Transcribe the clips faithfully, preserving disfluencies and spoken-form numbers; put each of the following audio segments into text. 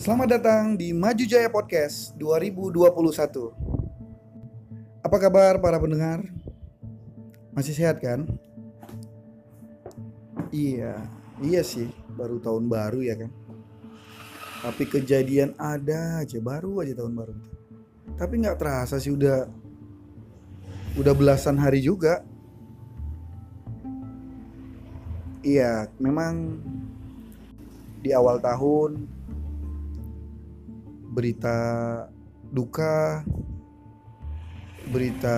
Selamat datang di Maju Jaya Podcast dua ribu dua puluh satu. Apa kabar para pendengar? Masih sehat kan? Iya, iya sih, baru tahun baru ya kan. Tapi kejadian ada aja, baru aja tahun baru. Tapi gak terasa sih udah Udah belasan hari juga. Iya, memang di awal tahun berita duka, berita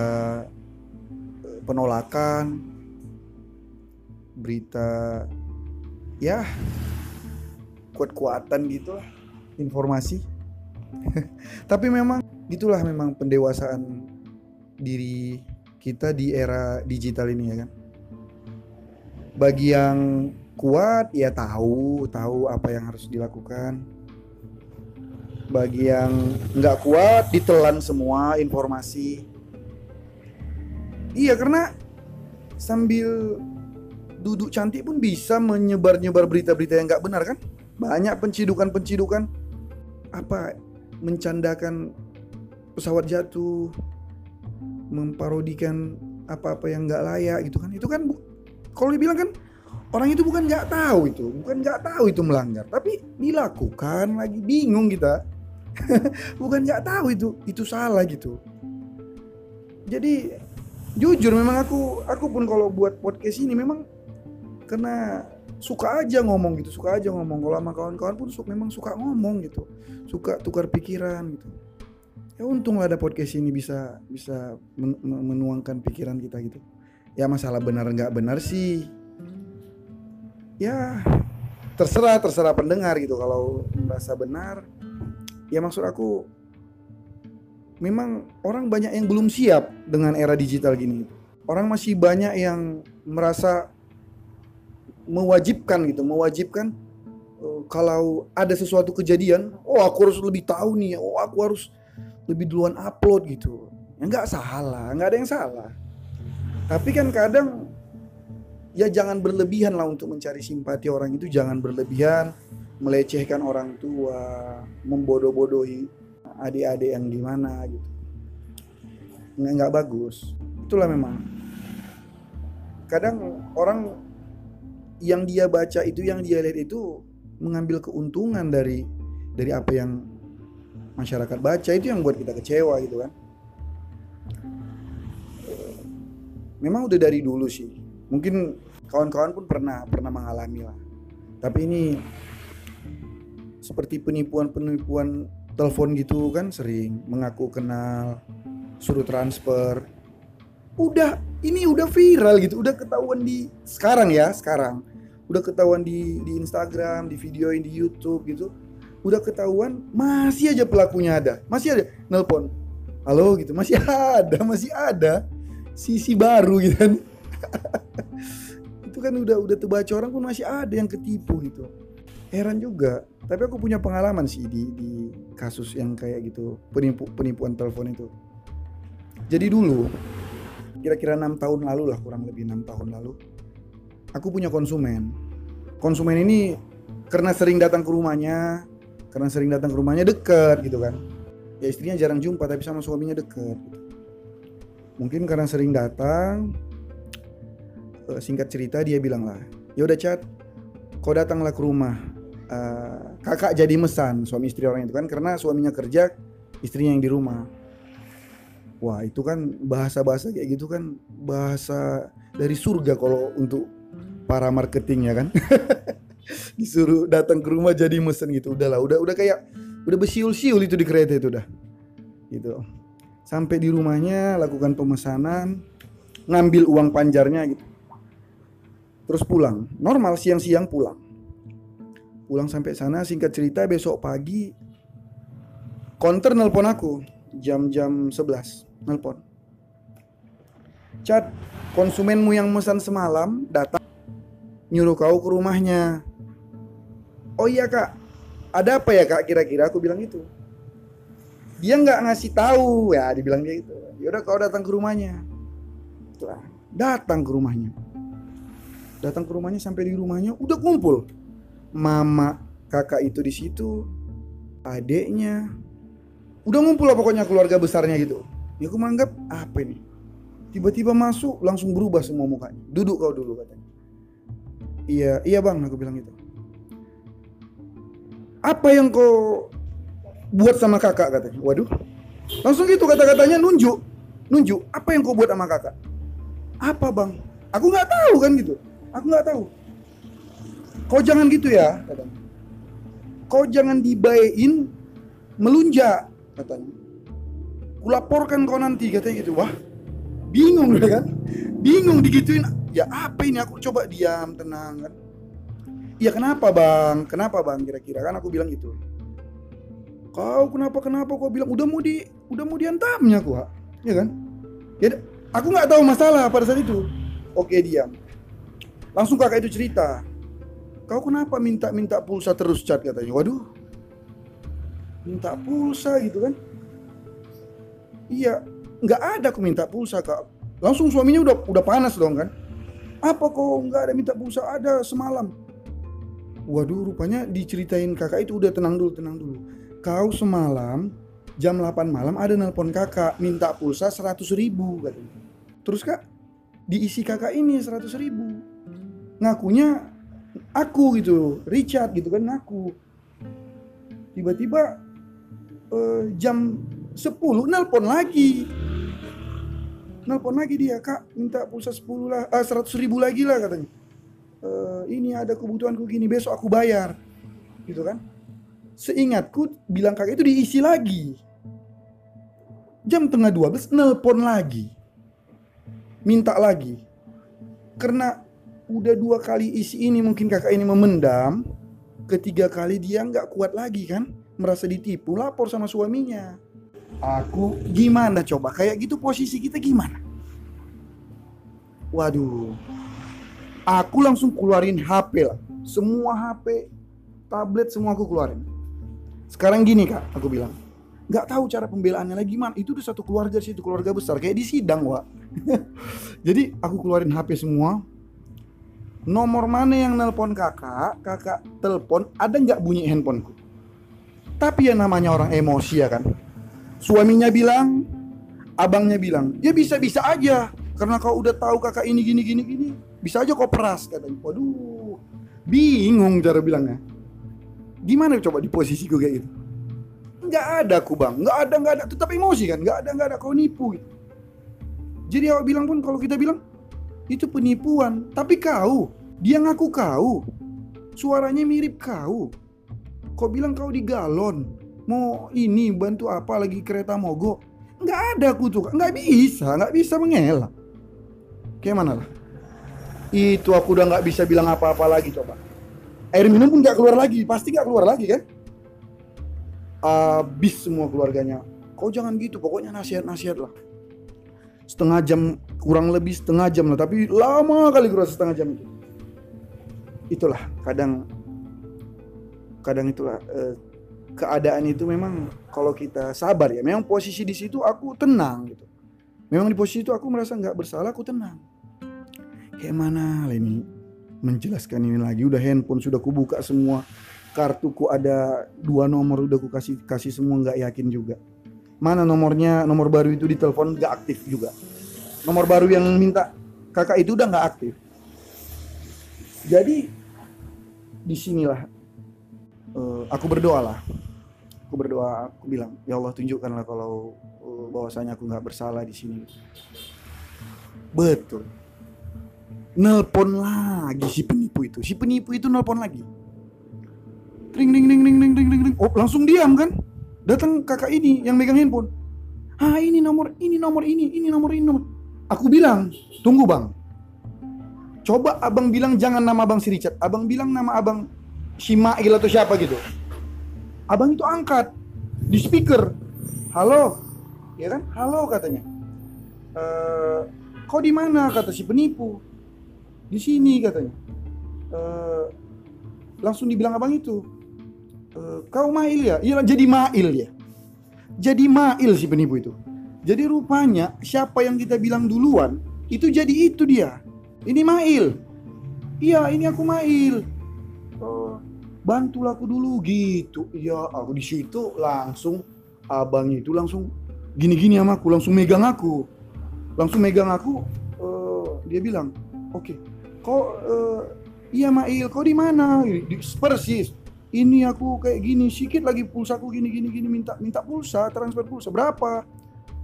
penolakan, berita ya kuat-kuatan gitu lah, informasi. Tapi memang itulah memang pendewasaan diri kita di era digital ini ya kan. Bagi yang kuat ya tahu, tahu apa yang harus dilakukan. Bagi yang nggak kuat ditelan semua informasi. Iya, karena sambil duduk cantik pun bisa menyebar-nyebar berita-berita yang nggak benar kan. Banyak pencidukan-pencidukan, apa mencandakan pesawat jatuh, memparodikan apa-apa yang nggak layak gitu kan. Itu kan bu- Kalau dibilang kan orang itu bukan nggak tahu itu, bukan nggak tahu itu melanggar, tapi dilakukan lagi, bingung kita. Bukan nggak tahu itu, itu salah gitu. Jadi jujur memang aku, aku pun kalau buat podcast ini memang kena suka aja ngomong gitu, suka aja ngomong. Kalau sama kawan-kawan pun suka, memang suka ngomong gitu, suka tukar pikiran gitu. Ya untung ada podcast ini bisa bisa men- menuangkan pikiran kita gitu. Ya masalah benar nggak benar sih, ya terserah terserah pendengar gitu. Kalau merasa benar, ya maksud aku memang orang banyak yang belum siap dengan era digital gini. Orang masih banyak yang merasa mewajibkan gitu, mewajibkan kalau ada sesuatu kejadian, oh aku harus lebih tahu nih, oh aku harus lebih duluan upload gitu. Ya nggak salah, nggak ada yang salah. Tapi kan kadang ya jangan berlebihan lah untuk mencari simpati orang itu, jangan berlebihan, melecehkan orang tua, membodoh-bodohi adik-adik yang gimana gitu. Nggak, nggak bagus. Itulah memang. Kadang orang yang dia baca itu, yang dia lihat itu mengambil keuntungan dari dari apa yang masyarakat baca, itu yang buat kita kecewa gitu kan. Memang udah dari dulu sih. Mungkin kawan-kawan pun pernah pernah mengalami lah. Tapi ini seperti penipuan-penipuan telepon gitu kan, sering mengaku kenal, suruh transfer. Udah, ini udah viral gitu, udah ketahuan di sekarang ya, sekarang. Udah ketahuan di di Instagram, di videoin di YouTube gitu. Udah ketahuan, masih aja pelakunya ada. Masih ada nelpon. Halo gitu, masih ada, masih ada. Sisi baru gitu kan. Itu kan udah udah terbaca orang pun masih ada yang ketipu gitu. Heran juga. Tapi aku punya pengalaman sih di di kasus yang kayak gitu, penipu, penipuan telepon itu. Jadi dulu kira-kira enam tahun lalu lah, kurang lebih enam tahun lalu, aku punya konsumen. Konsumen ini karena sering datang ke rumahnya, karena sering datang ke rumahnya dekat gitu kan. Ya istrinya jarang jumpa tapi sama suaminya dekat gitu. Mungkin karena sering datang, singkat cerita dia bilang lah, ya udah Cat, kau datanglah ke rumah, uh, kakak jadi mesan suami istri orang itu kan, karena suaminya kerja, istrinya yang di rumah. Wah itu kan bahasa-bahasa kayak gitu kan, bahasa dari surga kalau untuk para marketing ya kan. Disuruh datang ke rumah jadi mesan gitu, udahlah, udah udah kayak udah bersiul-siul itu di kereta itu udah, gitu. Sampai di rumahnya, lakukan pemesanan, ngambil uang panjarnya gitu. Terus pulang, normal siang-siang pulang. Pulang sampai sana, singkat cerita besok pagi konter nelpon aku jam-jam sebelas, nelpon. Cat, konsumenmu yang pesan semalam datang nyuruh kau ke rumahnya. Oh iya kak, ada apa ya kak kira-kira, aku bilang gitu. Dia nggak ngasih tahu, ya dibilang dia gitu. Yaudah kau datang ke rumahnya. Itulah, datang ke rumahnya. Datang ke rumahnya, sampai di rumahnya udah kumpul. Mama kakak itu di situ, adeknya, udah ngumpul lah pokoknya keluarga besarnya gitu. Ya aku menganggap apa ini, tiba-tiba masuk langsung berubah semua mukanya. Duduk kau dulu katanya. Iya, iya bang, aku bilang gitu. Apa yang kau buat sama kakak katanya? Waduh, langsung gitu kata-katanya, nunjuk, nunjuk. Apa yang kau buat sama kakak? Apa bang? Aku nggak tahu kan gitu. Aku nggak tahu. Kau jangan gitu ya katanya. Kau jangan dibayain melunjak katanya. Kulaporkan kau nanti katanya gitu. Wah, bingung kan? Bingung digituin. Ya apa ini, aku coba diam tenang kan. Ya kenapa bang? Kenapa bang? Kira-kira kan aku bilang gitu. Kau kenapa kenapa? Kau bilang udah mau di udah mau diantamnya aku, ha? Ya kan? Ya, aku nggak tahu masalah pada saat itu. Oke diam. Langsung kakak itu cerita. Kau kenapa minta-minta pulsa terus cat katanya. Waduh, minta pulsa gitu kan. Iya, gak ada aku minta pulsa kak. Langsung suaminya udah udah panas dong kan. Apa kau gak ada minta pulsa? Ada semalam. Waduh, rupanya diceritain kakak itu. Udah tenang dulu, tenang dulu. Kau semalam jam delapan malam ada nelpon kakak minta pulsa seratus ribu katanya. Terus kak, diisi kakak ini seratus ribu. Ngakunya aku gitu, Richard gitu kan, aku tiba-tiba eh, jam sepuluh nelpon lagi nelpon lagi dia, kak minta pulsa sepuluh lah, eh, seratus ribu lagi lah katanya. E, ini ada kebutuhanku gini, besok aku bayar gitu kan. Seingatku bilang kakak itu diisi lagi, jam setengah dua belas nelpon lagi minta lagi. Karena udah dua kali isi ini, mungkin kakak ini memendam. Ketiga kali dia gak kuat lagi kan, merasa ditipu, lapor sama suaminya. Aku gimana coba, kayak gitu posisi kita gimana? Waduh, aku langsung keluarin H P lah. Semua H P, tablet semua aku keluarin. Sekarang gini kak, aku bilang, gak tahu cara pembelaannya lagi gimana. Itu udah satu keluarga sih, itu keluarga besar, kayak di sidang wak. Jadi aku keluarin H P semua. Nomor mana yang nelpon kakak, kakak telepon, ada gak bunyi handphoneku? Tapi ya namanya orang emosi ya kan. Suaminya bilang, abangnya bilang, ya bisa-bisa aja, karena kau udah tahu kakak ini gini gini gini, bisa aja kau peras katanya. Waduh, bingung cara bilangnya. Gimana coba di posisiku kayak gitu? Gak ada aku bang, gak ada, gak ada, tetap emosi kan, gak ada, gak ada, kau nipu gitu. Jadi awak bilang pun kalau kita bilang itu penipuan, tapi kau, dia ngaku kau, suaranya mirip kau. Kau bilang kau di galon, mau ini bantu apa lagi kereta mogok. Nggak ada aku tuh, nggak bisa, nggak bisa mengelak. Kayak mana lah? Itu aku udah nggak bisa bilang apa-apa lagi coba. Air minum pun nggak keluar lagi, pasti nggak keluar lagi kan? Abis semua keluarganya. Kau jangan gitu, pokoknya nasihat-nasihat lah. Setengah jam, kurang lebih setengah jam lah, tapi lama kali kurang setengah jam itu. Itulah kadang kadang itulah eh, keadaan itu memang kalau kita sabar ya. Memang posisi di situ aku tenang gitu. Memang di posisi itu aku merasa nggak bersalah, aku tenang. Kayak mana lah ini menjelaskan ini lagi. Udah handphone sudah kubuka semua, kartuku ada dua nomor udah ku kasih kasih semua, nggak yakin juga. Mana nomornya, nomor baru itu di telepon gak aktif juga. Nomor baru yang minta kakak itu udah gak aktif. Jadi disinilah uh, aku berdoa lah. Aku berdoa, aku bilang, ya Allah tunjukkanlah kalau uh, bahwasanya aku gak bersalah di sini. Betul. Nelpon lagi si penipu itu. Si penipu itu nelpon lagi. Ring ring ring ring ring ring ring. Oh, langsung diam kan? Datang kakak ini yang megang handphone. Ah ini nomor, ini nomor, ini, ini nomor, ini nomor. Aku bilang, tunggu bang. Coba abang bilang jangan nama abang si Richard. Abang bilang nama abang Shimail atau siapa gitu. Abang itu angkat di speaker. Halo, ya kan? Halo katanya. E, kau di mana kata si penipu? Di sini katanya. E, langsung dibilang abang itu. Kau Mail ya? Iya, jadi Mail ya. Jadi Mail si penipu itu. Jadi rupanya siapa yang kita bilang duluan itu jadi itu dia. Ini Mail. Iya, ini aku Mail. Oh, bantulah aku dulu gitu. Iya, aku di situ langsung abangnya itu langsung gini-gini sama aku, langsung megang aku. Langsung megang aku, uh, dia bilang, "Oke, okay, kok uh, iya Mail, kau di mana?" Persis. Ini aku kayak gini, sikit lagi pulsaku gini gini gini minta minta pulsa, transfer pulsa berapa?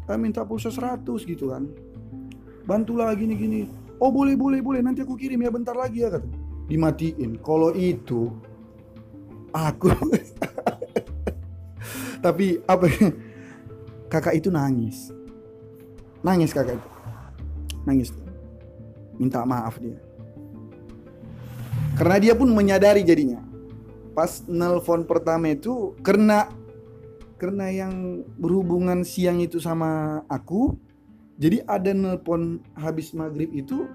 Eh, minta pulsa seratus gitu kan. Bantulah gini gini. Oh, boleh boleh boleh, nanti aku kirim ya bentar lagi ya, kata. Dimatiin. Kalau itu aku tapi apa kakak itu nangis. Nangis kakak itu. Nangis. Minta maaf dia. Karena dia pun menyadari jadinya. Pas nelpon pertama itu karena karena yang berhubungan siang itu sama aku, jadi ada nelpon habis maghrib itu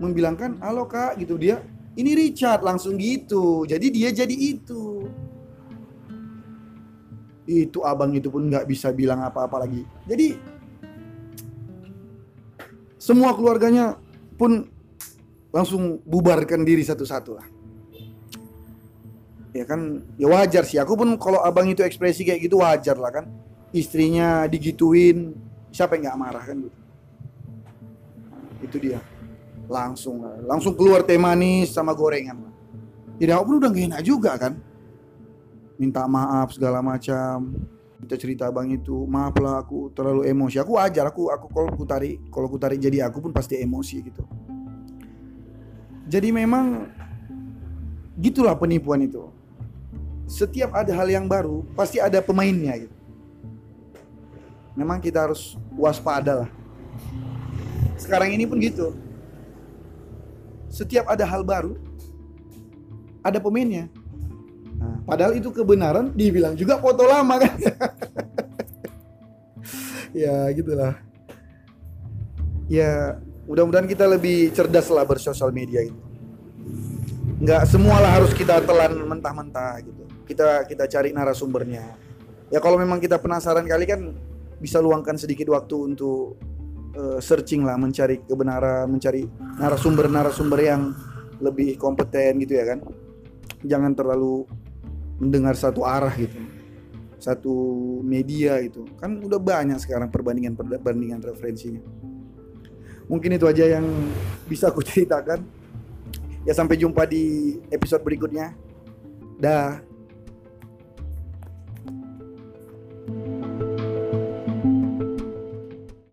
membilangkan halo kak gitu, dia ini Richard langsung gitu, jadi dia jadi itu itu abang itu pun nggak bisa bilang apa-apa lagi. Jadi semua keluarganya pun langsung bubarkan diri satu-satu lah. Ya kan, ya wajar sih. Aku pun kalau abang itu ekspresi kayak gitu wajar lah kan. Istrinya digituin, siapa yang gak marah kan gitu. Nah, itu dia. Langsung langsung keluar teh manis sama gorengan. Jadi aku pun udah gak enak juga kan. Minta maaf segala macam. Kita cerita abang itu, maaf lah aku terlalu emosi. Aku wajar, aku aku kalau aku tarik, kalau aku tarik jadi aku pun pasti emosi gitu. Jadi memang gitulah penipuan itu. Setiap ada hal yang baru pasti ada pemainnya gitu. Memang kita harus waspada lah. Sekarang ini pun gitu. Setiap ada hal baru ada pemainnya. Nah, padahal itu kebenaran dibilang juga foto lama kan. Ya gitulah. Ya mudah-mudahan kita lebih cerdas lah bersosial media itu. Nggak semualah harus kita telan mentah-mentah gitu. Kita kita cari narasumbernya. Ya kalau memang kita penasaran kali kan bisa luangkan sedikit waktu untuk uh, searching lah, mencari kebenaran, mencari narasumber-narasumber yang lebih kompeten gitu ya kan. Jangan terlalu mendengar satu arah gitu. Satu media gitu. Kan udah banyak sekarang perbandingan-perbandingan referensinya. Mungkin itu aja yang bisa aku ceritakan. Ya sampai jumpa di episode berikutnya. Dah.